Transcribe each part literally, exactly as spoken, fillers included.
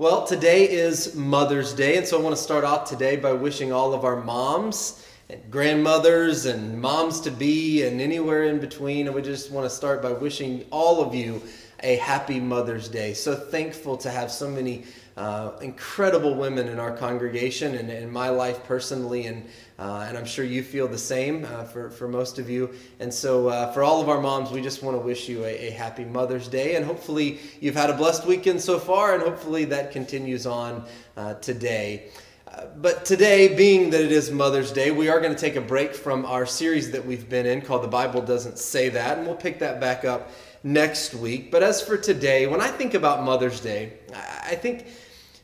Well, today is Mother's Day, and so I want to start off today by wishing all of our moms and grandmothers and moms-to-be and anywhere in between, and we just want to start by wishing all of you a happy Mother's Day. So thankful to have so many uh, incredible women in our congregation and in my life personally, and uh, and I'm sure you feel the same uh, for, for most of you. And so uh, for all of our moms, we just want to wish you a, a happy Mother's Day, and hopefully you've had a blessed weekend so far, and hopefully that continues on uh, today. Uh, but today, being that it is Mother's Day, we are going to take a break from our series that we've been in called The Bible Doesn't Say That, and we'll pick that back up next week. But as for today, when I think about Mother's Day, I think,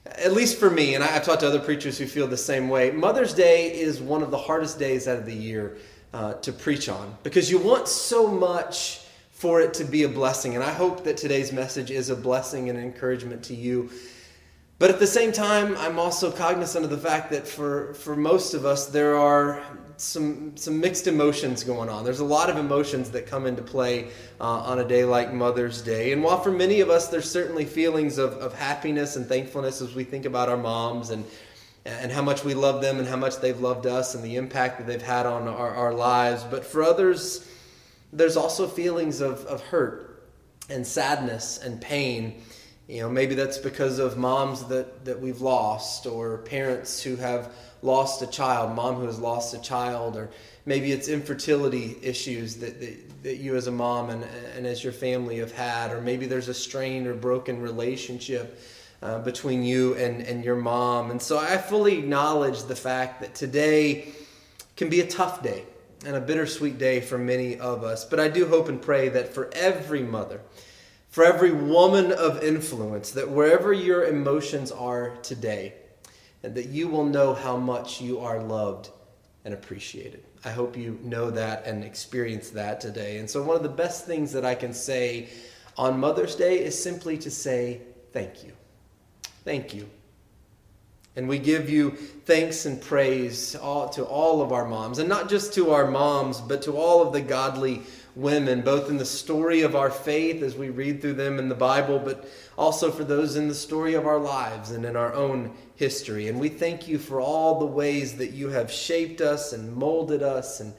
at least for me, and I've talked to other preachers who feel the same way, Mother's Day is one of the hardest days out of the year uh, to preach on, because you want so much for it to be a blessing. And I hope that today's message is a blessing and an encouragement to you. But at the same time, I'm also cognizant of the fact that for, for most of us, there are some some mixed emotions going on. There's a lot of emotions that come into play uh, on a day like Mother's Day. And while for many of us, there's certainly feelings of, of happiness and thankfulness as we think about our moms and and how much we love them and how much they've loved us and the impact that they've had on our, our lives. But for others, there's also feelings of, of hurt and sadness and pain. You know, maybe that's because of moms that, that we've lost, or parents who have lost a child, mom who has lost a child, or maybe it's infertility issues that, that, that you as a mom and, and as your family have had, or maybe there's a strained or broken relationship uh, between you and, and your mom. And so I fully acknowledge the fact that today can be a tough day and a bittersweet day for many of us. But I do hope and pray that for every mother, for every woman of influence, that wherever your emotions are today, and that you will know how much you are loved and appreciated. I hope you know that and experience that today. And so one of the best things that I can say on Mother's Day is simply to say thank you. Thank you. And we give you thanks and praise all, to all of our moms, and not just to our moms, but to all of the godly women, both in the story of our faith as we read through them in the Bible, but also for those in the story of our lives and in our own history. And we thank you for all the ways that you have shaped us and molded us and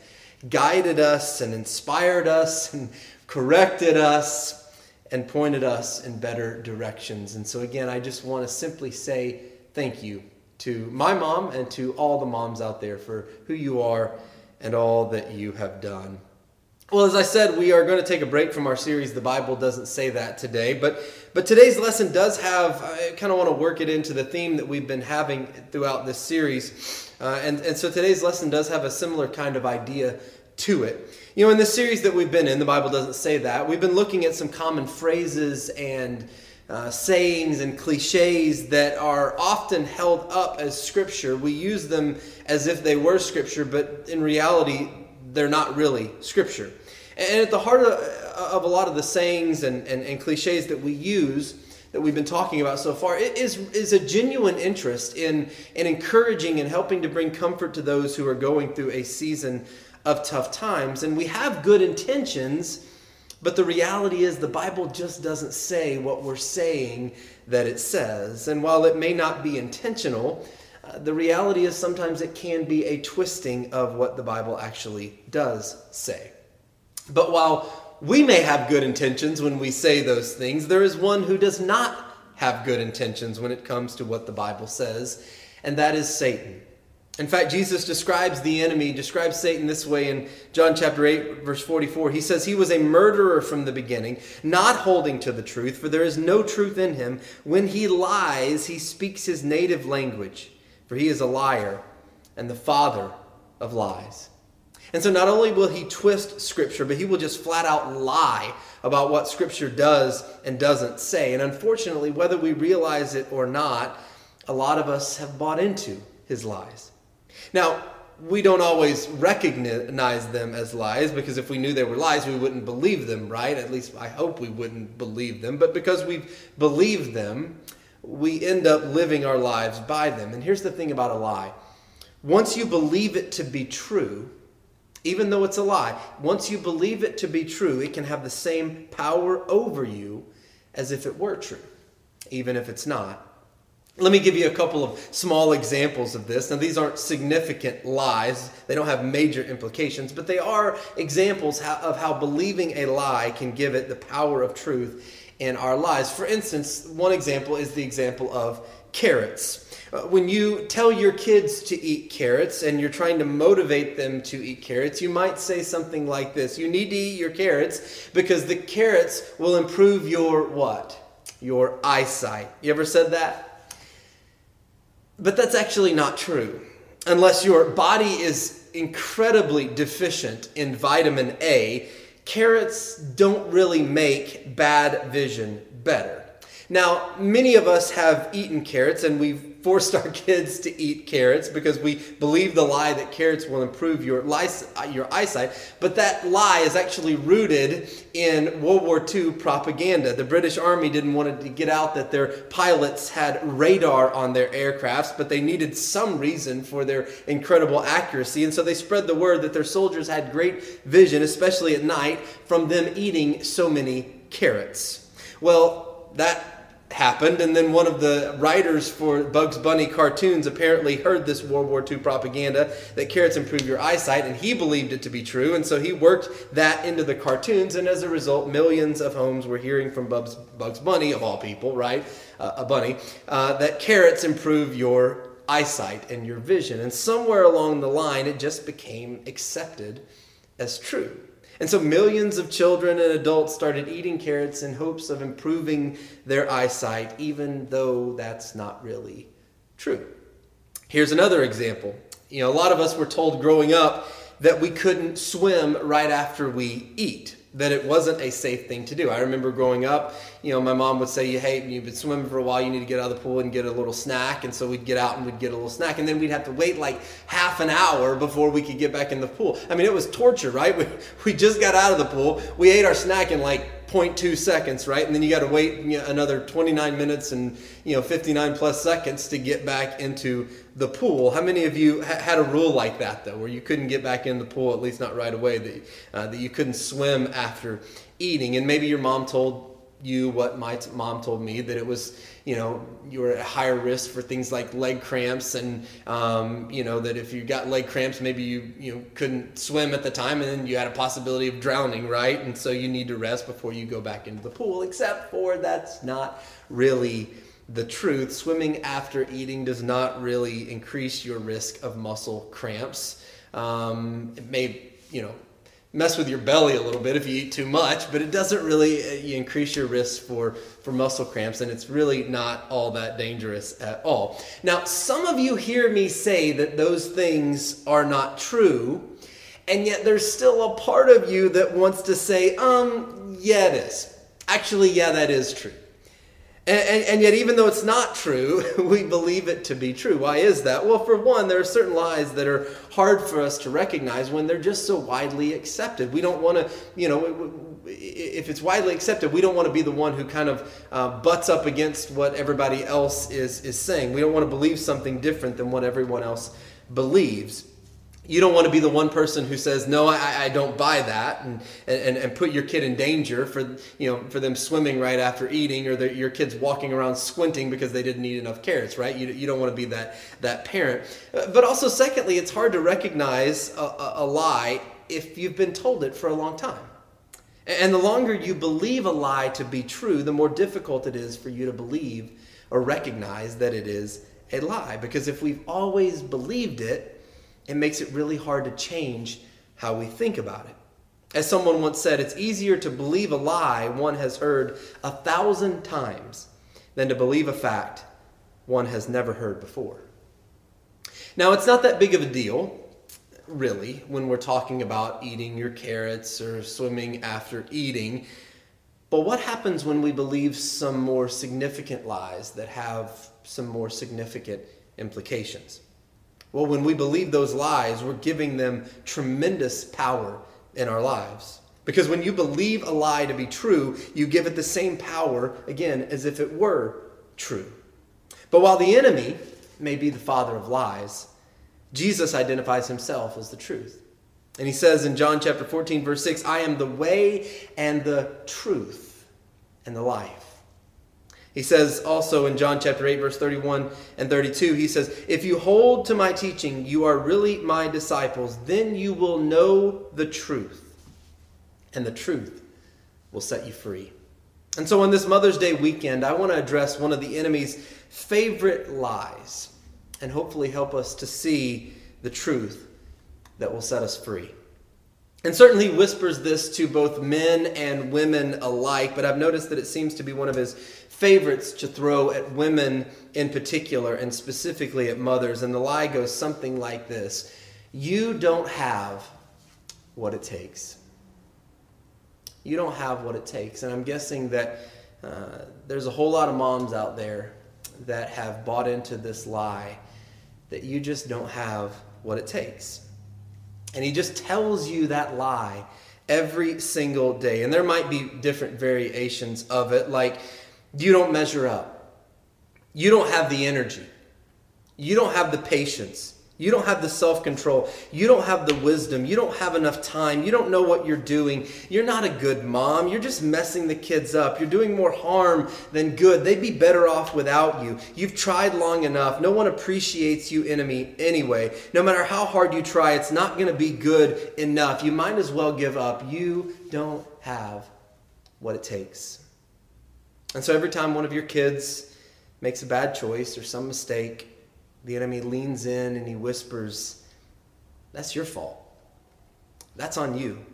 guided us and inspired us and corrected us and pointed us in better directions. And so again, I just want to simply say thank you to my mom and to all the moms out there for who you are and all that you have done. Well, as I said, we are going to take a break from our series, The Bible Doesn't Say That, today. But but today's lesson does have, I kind of want to work it into the theme that we've been having throughout this series. Uh, and, and so today's lesson does have a similar kind of idea to it. You know, in this series that we've been in, The Bible Doesn't Say That, we've been looking at some common phrases and uh, sayings and cliches that are often held up as Scripture. We use them as if they were Scripture, but in reality, they're not really Scripture. And at the heart of, of a lot of the sayings and, and, and cliches that we use, that we've been talking about so far, it is, is a genuine interest in, in encouraging and helping to bring comfort to those who are going through a season of tough times. And we have good intentions, but the reality is the Bible just doesn't say what we're saying that it says. And while it may not be intentional, the reality is sometimes it can be a twisting of what the Bible actually does say. But while we may have good intentions when we say those things, there is one who does not have good intentions when it comes to what the Bible says, and that is Satan. In fact, Jesus describes the enemy, describes Satan this way in John chapter eight, verse forty-four. He says, "He was a murderer from the beginning, not holding to the truth, for there is no truth in him. When he lies, he speaks his native language, for he is a liar and the father of lies." And so not only will he twist Scripture, but he will just flat out lie about what Scripture does and doesn't say. And unfortunately, whether we realize it or not, a lot of us have bought into his lies. Now, we don't always recognize them as lies, because if we knew they were lies, we wouldn't believe them, right? At least I hope we wouldn't believe them. But because we've believed them, we end up living our lives by them. And here's the thing about a lie. Once you believe it to be true, even though it's a lie, once you believe it to be true, it can have the same power over you as if it were true, even if it's not. Let me give you a couple of small examples of this. Now, these aren't significant lies. They don't have major implications, but they are examples of how believing a lie can give it the power of truth in our lives. For instance, one example is the example of carrots. When you tell your kids to eat carrots and you're trying to motivate them to eat carrots, you might say something like this: you need to eat your carrots because the carrots will improve your what? Your eyesight. You ever said that? But that's actually not true. Unless your body is incredibly deficient in vitamin A, carrots don't really make bad vision better. Now, many of us have eaten carrots and we've forced our kids to eat carrots because we believe the lie that carrots will improve your your eyesight, but that lie is actually rooted in World War Two propaganda. The British Army didn't want to get out that their pilots had radar on their aircrafts, but they needed some reason for their incredible accuracy, and so they spread the word that their soldiers had great vision, especially at night, from them eating so many carrots. Well, that happened, and then one of the writers for Bugs Bunny cartoons apparently heard this World War Two propaganda that carrots improve your eyesight, and he believed it to be true, and so he worked that into the cartoons, and as a result, millions of homes were hearing from Bugs, Bugs Bunny, of all people, right, uh, a bunny, uh, that carrots improve your eyesight and your vision, and somewhere along the line, it just became accepted as true. And so millions of children and adults started eating carrots in hopes of improving their eyesight, even though that's not really true. Here's another example. You know, a lot of us were told growing up that we couldn't swim right after we eat, that it wasn't a safe thing to do. I remember growing up, you know, my mom would say, hey, you've been swimming for a while, you need to get out of the pool and get a little snack. And so we'd get out and we'd get a little snack. And then we'd have to wait like half an hour before we could get back in the pool. I mean, it was torture, right? We, we just got out of the pool. We ate our snack in like zero point two seconds, right? And then you got to wait you know, another twenty-nine minutes and, you know, fifty-nine plus seconds to get back into the pool. How many of you ha- had a rule like that, though, where you couldn't get back in the pool, at least not right away, that, uh, that you couldn't swim after eating? And maybe your mom told you what my t- mom told me, that it was, you know, you were at higher risk for things like leg cramps, and um, you know, that if you got leg cramps, maybe you you know, couldn't swim at the time, and then you had a possibility of drowning, right? And so you need to rest before you go back into the pool, except for that's not really the truth. Swimming after eating does not really increase your risk of muscle cramps. Um, it may, you know, mess with your belly a little bit if you eat too much, but it doesn't really you increase your risk for, for muscle cramps, and it's really not all that dangerous at all. Now, some of you hear me say that those things are not true, and yet there's still a part of you that wants to say, um, yeah, it is. Actually, yeah, that is true. And, and, and yet, even though it's not true, we believe it to be true. Why is that? Well, for one, there are certain lies that are hard for us to recognize when they're just so widely accepted. We don't want to, you know, if it's widely accepted, we don't want to be the one who kind of uh, butts up against what everybody else is, is saying. We don't want to believe something different than what everyone else believes. You don't want to be the one person who says, no, I, I don't buy that, and, and, and put your kid in danger for you know for them swimming right after eating, or the, your kids walking around squinting because they didn't eat enough carrots, right? You, you don't want to be that, that parent. But also, secondly, it's hard to recognize a, a, a lie if you've been told it for a long time. And the longer you believe a lie to be true, the more difficult it is for you to believe or recognize that it is a lie. Because if we've always believed it, it makes it really hard to change how we think about it. As someone once said, it's easier to believe a lie one has heard a thousand times than to believe a fact one has never heard before. Now, it's not that big of a deal, really, when we're talking about eating your carrots or swimming after eating. But what happens when we believe some more significant lies that have some more significant implications? Well, when we believe those lies, we're giving them tremendous power in our lives. Because when you believe a lie to be true, you give it the same power, again, as if it were true. But while the enemy may be the father of lies, Jesus identifies himself as the truth. And he says in John chapter fourteen, verse six, I am the way and the truth and the life. He says also in John chapter eight, verse thirty-one and thirty-two, he says, "If you hold to my teaching, you are really my disciples. Then you will know the truth, and the truth will set you free." And so on this Mother's Day weekend, I want to address one of the enemy's favorite lies and hopefully help us to see the truth that will set us free. And certainly he whispers this to both men and women alike, but I've noticed that it seems to be one of his favorites to throw at women in particular, and specifically at mothers. And the lie goes something like this: you don't have what it takes. You don't have what it takes. And I'm guessing that uh, there's a whole lot of moms out there that have bought into this lie that you just don't have what it takes. And he just tells you that lie every single day. And there might be different variations of it, like you don't measure up, you don't have the energy, you don't have the patience, you don't have the self-control, you don't have the wisdom, you don't have enough time, you don't know what you're doing, you're not a good mom, you're just messing the kids up, you're doing more harm than good, they'd be better off without you, you've tried long enough, no one appreciates you enemy anyway, no matter how hard you try, it's not going to be good enough, you might as well give up, you don't have what it takes. And so every time one of your kids makes a bad choice or some mistake, the enemy leans in and he whispers, that's your fault. That's on you.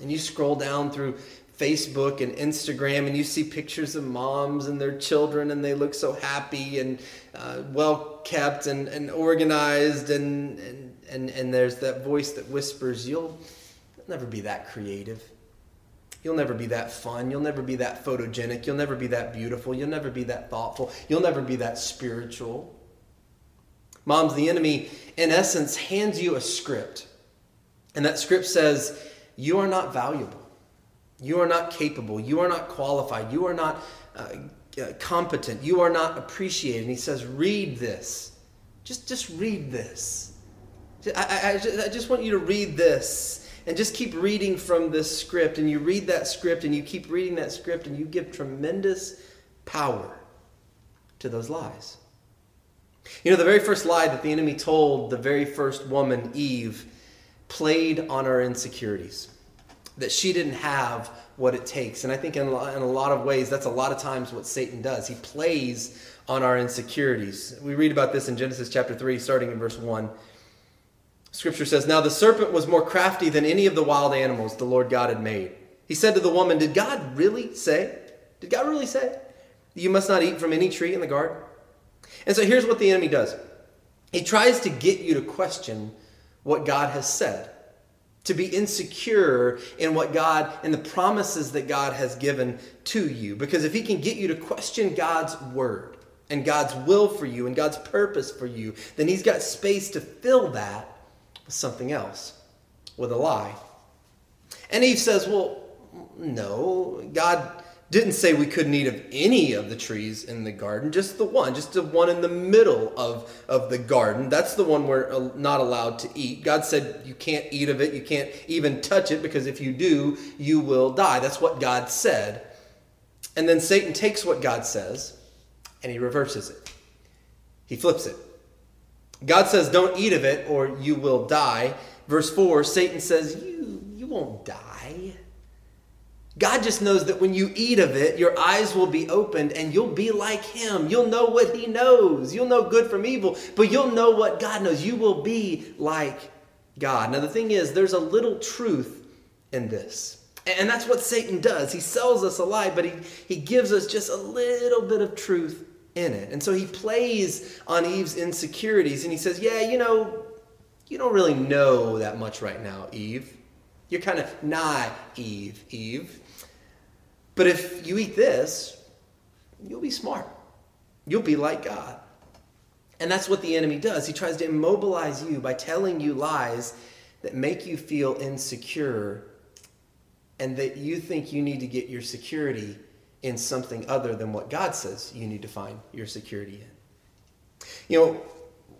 And you scroll down through Facebook and Instagram and you see pictures of moms and their children, and they look so happy and uh, well-kept and, and organized. And, and, and, and there's that voice that whispers, you'll, you'll never be that creative. You'll never be that fun. You'll never be that photogenic. You'll never be that beautiful. You'll never be that thoughtful. You'll never be that spiritual. Moms, the enemy, in essence, hands you a script. And that script says, you are not valuable. You are not capable. You are not qualified. You are not uh, competent. You are not appreciated. And he says, read this. Just, just read this. I, I, I just want you to read this. And just keep reading from this script. And you read that script, and you keep reading that script, and you give tremendous power to those lies. You know, the very first lie that the enemy told the very first woman, Eve, played on her insecurities, that she didn't have what it takes. And I think in a lot of ways, that's a lot of times what Satan does. He plays on our insecurities. We read about this in Genesis chapter three, starting in verse one. Scripture says, "Now the serpent was more crafty than any of the wild animals the Lord God had made. He said to the woman, did God really say? Did God really say that you must not eat from any tree in the garden?" And so here's what the enemy does. He tries to get you to question what God has said, to be insecure in what God, in the promises that God has given to you. Because if he can get you to question God's word and God's will for you and God's purpose for you, then he's got space to fill that with something else, with a lie. And Eve says, well, no, God didn't say we couldn't eat of any of the trees in the garden, just the one, just the one in the middle of, of the garden. That's the one we're not allowed to eat. God said you can't eat of it, you can't even touch it, because if you do, you will die. That's what God said. And then Satan takes what God says and he reverses it. He flips it. God says don't eat of it or you will die. Verse four, Satan says you, you won't die. God just knows that when you eat of it, your eyes will be opened and you'll be like him. You'll know what he knows. You'll know good from evil, but you'll know what God knows. You will be like God. Now, the thing is, there's a little truth in this. And that's what Satan does. He sells us a lie, but he, he gives us just a little bit of truth in it. And so he plays on Eve's insecurities and he says, yeah, you know, you don't really know that much right now, Eve. You're kind of naive, Eve. But if you eat this, you'll be smart. You'll be like God. And that's what the enemy does. He tries to immobilize you by telling you lies that make you feel insecure and that you think you need to get your security in something other than what God says you need to find your security in. You know,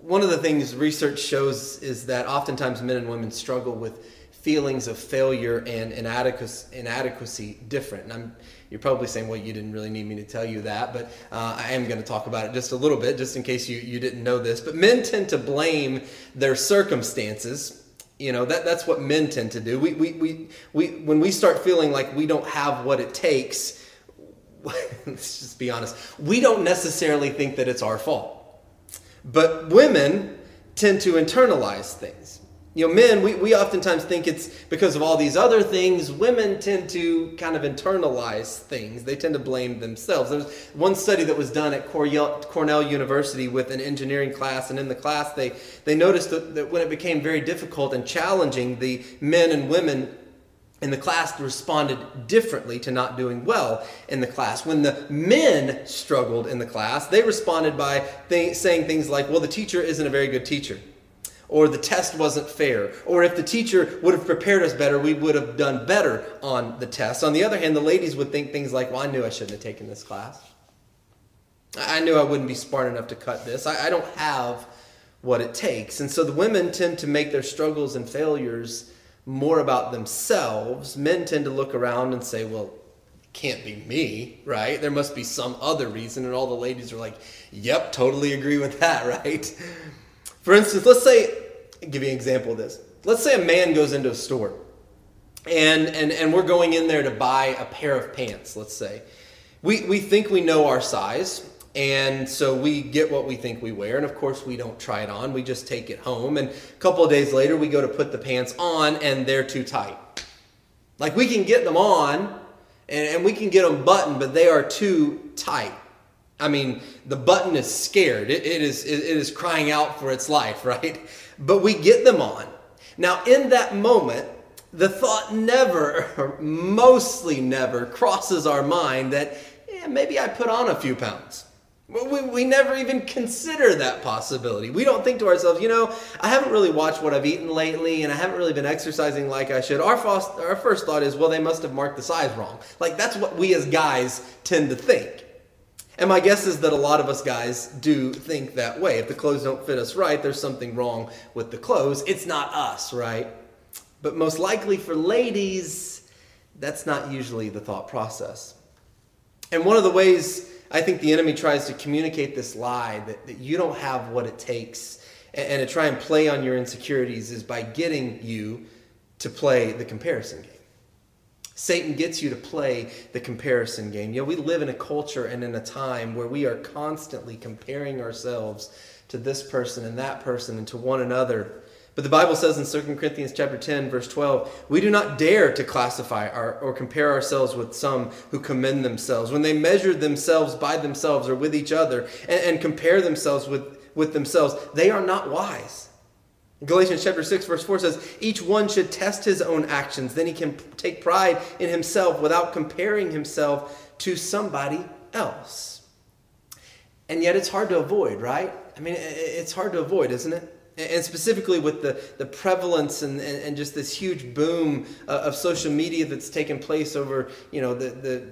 one of the things research shows is that oftentimes men and women struggle with feelings of failure and inadequacy, inadequacy different. And I'm, you're probably saying, well, you didn't really need me to tell you that, but uh, I am going to talk about it just a little bit, just in case you, you didn't know this. But men tend to blame their circumstances. You know, that that's what men tend to do. We we we, we when we start feeling like we don't have what it takes, let's just be honest, we don't necessarily think that it's our fault. But women tend to internalize things. You know, men, we, we oftentimes think it's because of all these other things. Women tend to kind of internalize things. They tend to blame themselves. There was one study that was done at Cornell University with an engineering class, and in the class they, they noticed that, that when it became very difficult and challenging, the men and women in the class responded differently to not doing well in the class. When the men struggled in the class, they responded by th- saying things like, well, the teacher isn't a very good teacher, or the test wasn't fair, or if the teacher would have prepared us better, we would have done better on the test. On the other hand, the ladies would think things like, well, I knew I shouldn't have taken this class. I knew I wouldn't be smart enough to cut this. I, I don't have what it takes. And so the women tend to make their struggles and failures more about themselves. Men tend to look around and say, well, it can't be me, right? There must be some other reason. And all the ladies are like, yep, totally agree with that, right? For instance, let's say, I'll give you an example of this. Let's say a man goes into a store and, and, and we're going in there to buy a pair of pants, let's say. We, we think we know our size, and so we get what we think we wear, and of course we don't try it on, we just take it home, and a couple of days later we go to put the pants on and they're too tight. Like, we can get them on and, and we can get them buttoned, but they are too tight. I mean, the button is scared. It, it is it is crying out for its life, right? But we get them on. Now, in that moment, the thought never, or mostly never, crosses our mind that yeah, maybe I put on a few pounds. We, we never even consider that possibility. We don't think to ourselves, you know, I haven't really watched what I've eaten lately, and I haven't really been exercising like I should. Our first, our first thought is, well, they must have marked the size wrong. Like, that's what we as guys tend to think. And my guess is that a lot of us guys do think that way. If the clothes don't fit us right, there's something wrong with the clothes. It's not us, right? But most likely for ladies, that's not usually the thought process. And one of the ways I think the enemy tries to communicate this lie that, that you don't have what it takes and, and to try and play on your insecurities is by getting you to play the comparison game. Satan gets you to play the comparison game. You know, we live in a culture and in a time where we are constantly comparing ourselves to this person and that person and to one another. But the Bible says in Second Corinthians chapter ten, verse twelve, we do not dare to classify our, or compare ourselves with some who commend themselves, when they measure themselves by themselves or with each other and, and compare themselves with, with themselves. They are not wise. Galatians chapter six, verse four says, each one should test his own actions. Then he can take pride in himself without comparing himself to somebody else. And yet it's hard to avoid, right? I mean, it's hard to avoid, isn't it? And specifically with the, the prevalence and, and, and just this huge boom of social media that's taken place over, you know, the, the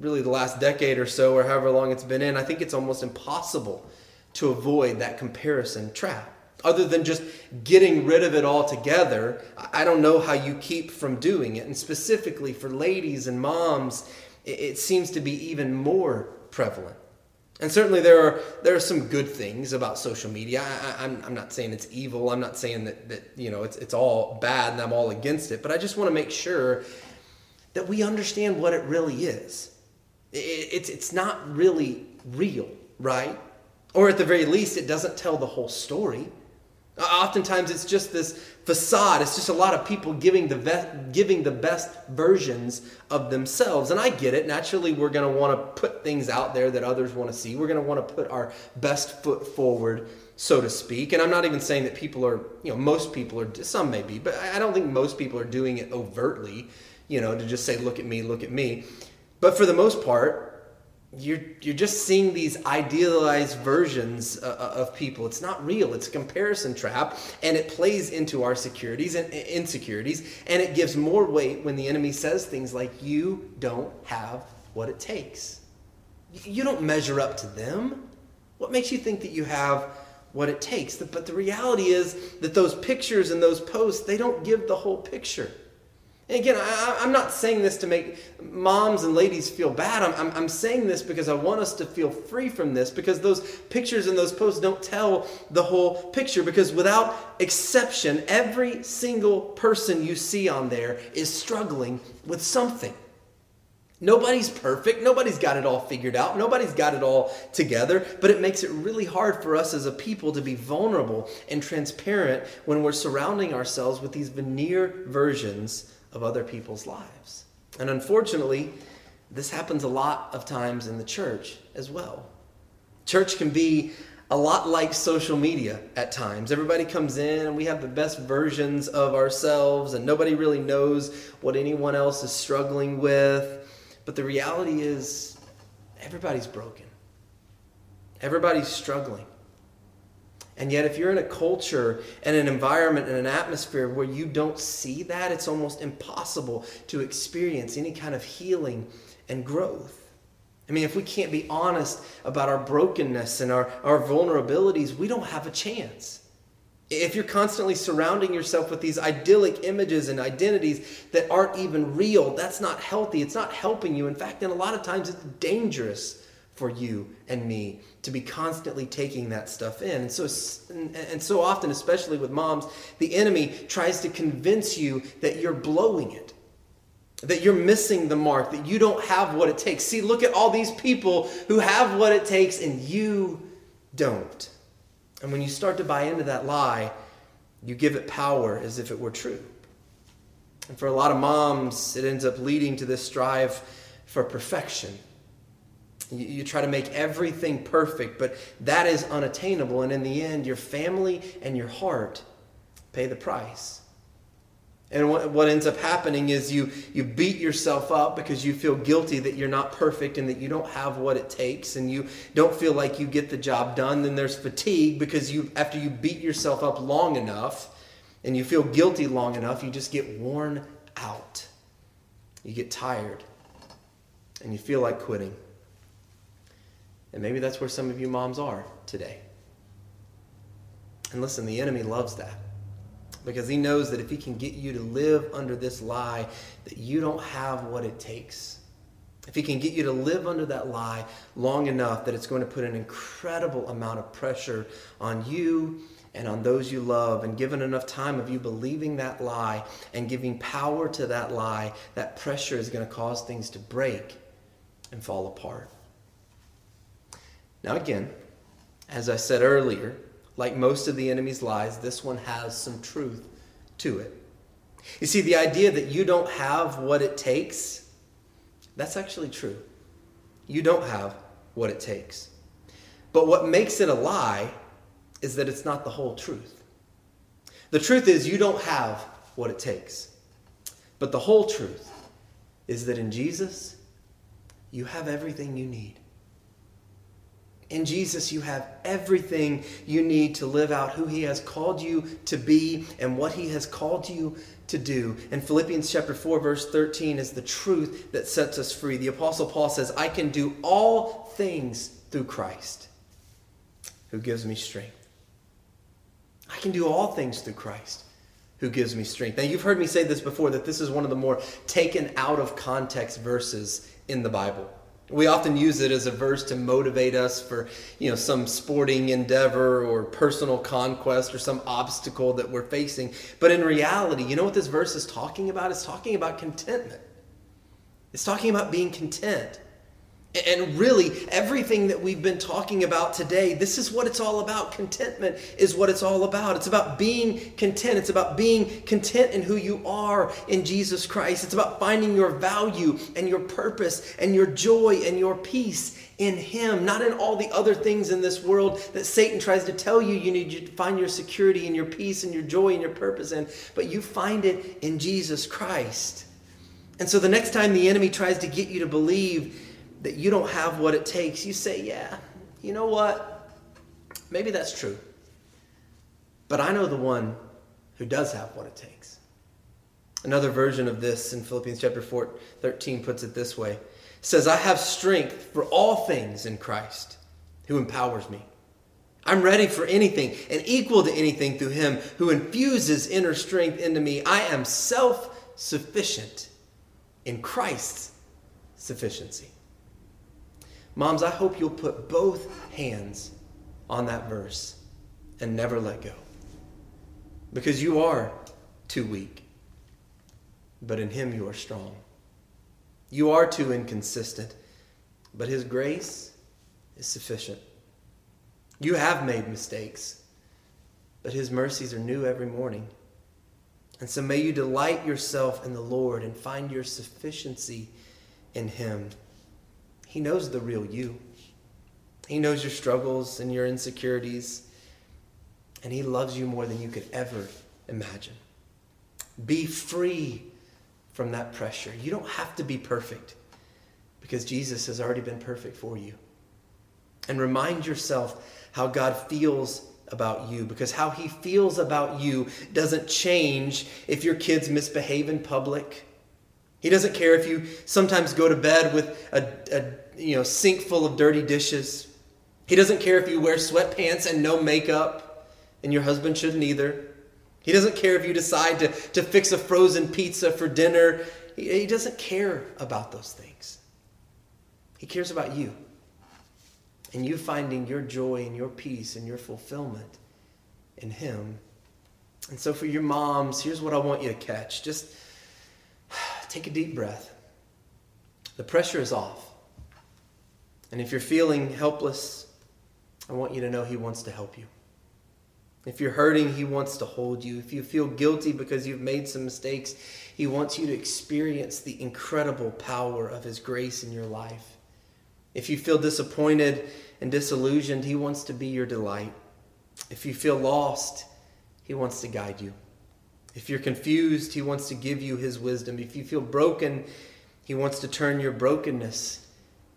really the last decade or so, or however long it's been in, I think it's almost impossible to avoid that comparison trap. Other than just getting rid of it altogether, I don't know how you keep from doing it. And specifically for ladies and moms, it seems to be even more prevalent. And certainly there are there are some good things about social media. I, I'm, I'm not saying it's evil. I'm not saying that, that you know it's it's all bad and I'm all against it. But I just want to make sure that we understand what it really is. It, it's it's not really real, right? Or at the very least, it doesn't tell the whole story. Oftentimes it's just this facade. It's just a lot of people giving the best, giving the best versions of themselves. And I get it. Naturally, we're going to want to put things out there that others want to see. We're going to want to put our best foot forward, so to speak. And I'm not even saying that people are, you know, most people are, some may be, but I don't think most people are doing it overtly, you know, to just say, look at me, look at me. But for the most part, You're you're just seeing these idealized versions uh, of people. It's not real. It's a comparison trap, and it plays into our securities and insecurities, and it gives more weight when the enemy says things like, you don't have what it takes. You don't measure up to them. What makes you think that you have what it takes. But the reality is that those pictures and those posts, they don't give the whole picture. And again, I, I'm not saying this to make moms and ladies feel bad. I'm, I'm, I'm saying this because I want us to feel free from this, because those pictures and those posts don't tell the whole picture, because without exception, every single person you see on there is struggling with something. Nobody's perfect. Nobody's got it all figured out. Nobody's got it all together. But it makes it really hard for us as a people to be vulnerable and transparent when we're surrounding ourselves with these veneer versions of other people's lives. And unfortunately, this happens a lot of times in the church as well. Church can be a lot like social media at times. Everybody comes in and we have the best versions of ourselves, and nobody really knows what anyone else is struggling with. But the reality is, everybody's broken. Everybody's struggling. And yet, if you're in a culture and an environment and an atmosphere where you don't see that, it's almost impossible to experience any kind of healing and growth. I mean, if we can't be honest about our brokenness and our, our vulnerabilities, we don't have a chance. If you're constantly surrounding yourself with these idyllic images and identities that aren't even real, that's not healthy. It's not helping you. In fact, and a lot of times it's dangerous for you and me to be constantly taking that stuff in. And so, and so often, especially with moms, the enemy tries to convince you that you're blowing it, that you're missing the mark, that you don't have what it takes. See, look at all these people who have what it takes and you don't. And when you start to buy into that lie, you give it power as if it were true. And for a lot of moms, it ends up leading to this strive for perfection. You, you try to make everything perfect, but that is unattainable. And in the end, your family and your heart pay the price. And what, what ends up happening is you, you beat yourself up because you feel guilty that you're not perfect and that you don't have what it takes, and you don't feel like you get the job done. Then there's fatigue, because you after you beat yourself up long enough and you feel guilty long enough, you just get worn out. You get tired and you feel like quitting. And maybe that's where some of you moms are today. And listen, the enemy loves that, because he knows that if he can get you to live under this lie that you don't have what it takes, if he can get you to live under that lie long enough, that it's going to put an incredible amount of pressure on you and on those you love. And given enough time of you believing that lie and giving power to that lie, that pressure is going to cause things to break and fall apart. Now again, as I said earlier, like most of the enemy's lies, this one has some truth to it. You see, the idea that you don't have what it takes, that's actually true. You don't have what it takes. But what makes it a lie is that it's not the whole truth. The truth is you don't have what it takes. But the whole truth is that in Jesus, you have everything you need. In Jesus, you have everything you need to live out who he has called you to be and what he has called you to do. And Philippians chapter four, verse thirteen is the truth that sets us free. The Apostle Paul says, I can do all things through Christ who gives me strength. I can do all things through Christ who gives me strength. Now, you've heard me say this before, that this is one of the more taken out of context verses in the Bible. We often use it as a verse to motivate us for, you know, some sporting endeavor or personal conquest or some obstacle that we're facing. But in reality, you know what this verse is talking about? It's talking about contentment. It's talking about being content. And really, everything that we've been talking about today, this is what it's all about. Contentment is what it's all about. It's about being content. It's about being content in who you are in Jesus Christ. It's about finding your value and your purpose and your joy and your peace in him, not in all the other things in this world that Satan tries to tell you you need to find your security and your peace and your joy and your purpose in, but you find it in Jesus Christ. And so the next time the enemy tries to get you to believe that you don't have what it takes, you say, yeah, you know what? Maybe that's true. But I know the one who does have what it takes. Another version of this in Philippians chapter four, thirteen puts it this way. It says, I have strength for all things in Christ who empowers me. I'm ready for anything and equal to anything through him who infuses inner strength into me. I am self-sufficient in Christ's sufficiency. Moms, I hope you'll put both hands on that verse and never let go. Because you are too weak, but in him you are strong. You are too inconsistent, but his grace is sufficient. You have made mistakes, but his mercies are new every morning. And so may you delight yourself in the Lord and find your sufficiency in him. He knows the real you. He knows your struggles and your insecurities, and he loves you more than you could ever imagine. Be free from that pressure. You don't have to be perfect because Jesus has already been perfect for you. And remind yourself how God feels about you, because how he feels about you doesn't change if your kids misbehave in public. He doesn't care if you sometimes go to bed with a, a you know sink full of dirty dishes. He doesn't care if you wear sweatpants and no makeup, and your husband shouldn't either. He doesn't care if you decide to, to fix a frozen pizza for dinner. He, he doesn't care about those things. He cares about you and you finding your joy and your peace and your fulfillment in him. And so for your moms, here's what I want you to catch. Just take a deep breath. The pressure is off. And if you're feeling helpless, I want you to know he wants to help you. If you're hurting, he wants to hold you. If you feel guilty because you've made some mistakes, he wants you to experience the incredible power of his grace in your life. If you feel disappointed and disillusioned, he wants to be your delight. If you feel lost, he wants to guide you. If you're confused, he wants to give you his wisdom. If you feel broken, he wants to turn your brokenness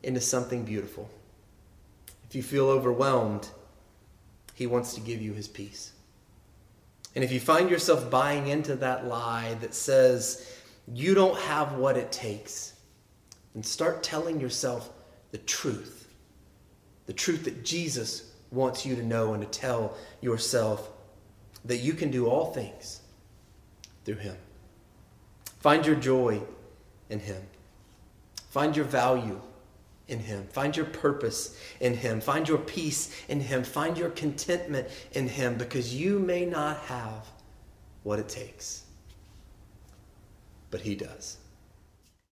into something beautiful. If you feel overwhelmed, he wants to give you his peace. And if you find yourself buying into that lie that says you don't have what it takes, then start telling yourself the truth, the truth that Jesus wants you to know and to tell yourself, that you can do all things through him. Find your joy in him. Find your value in him. Find your purpose in him. Find your peace in him. Find your contentment in him, because you may not have what it takes, but he does.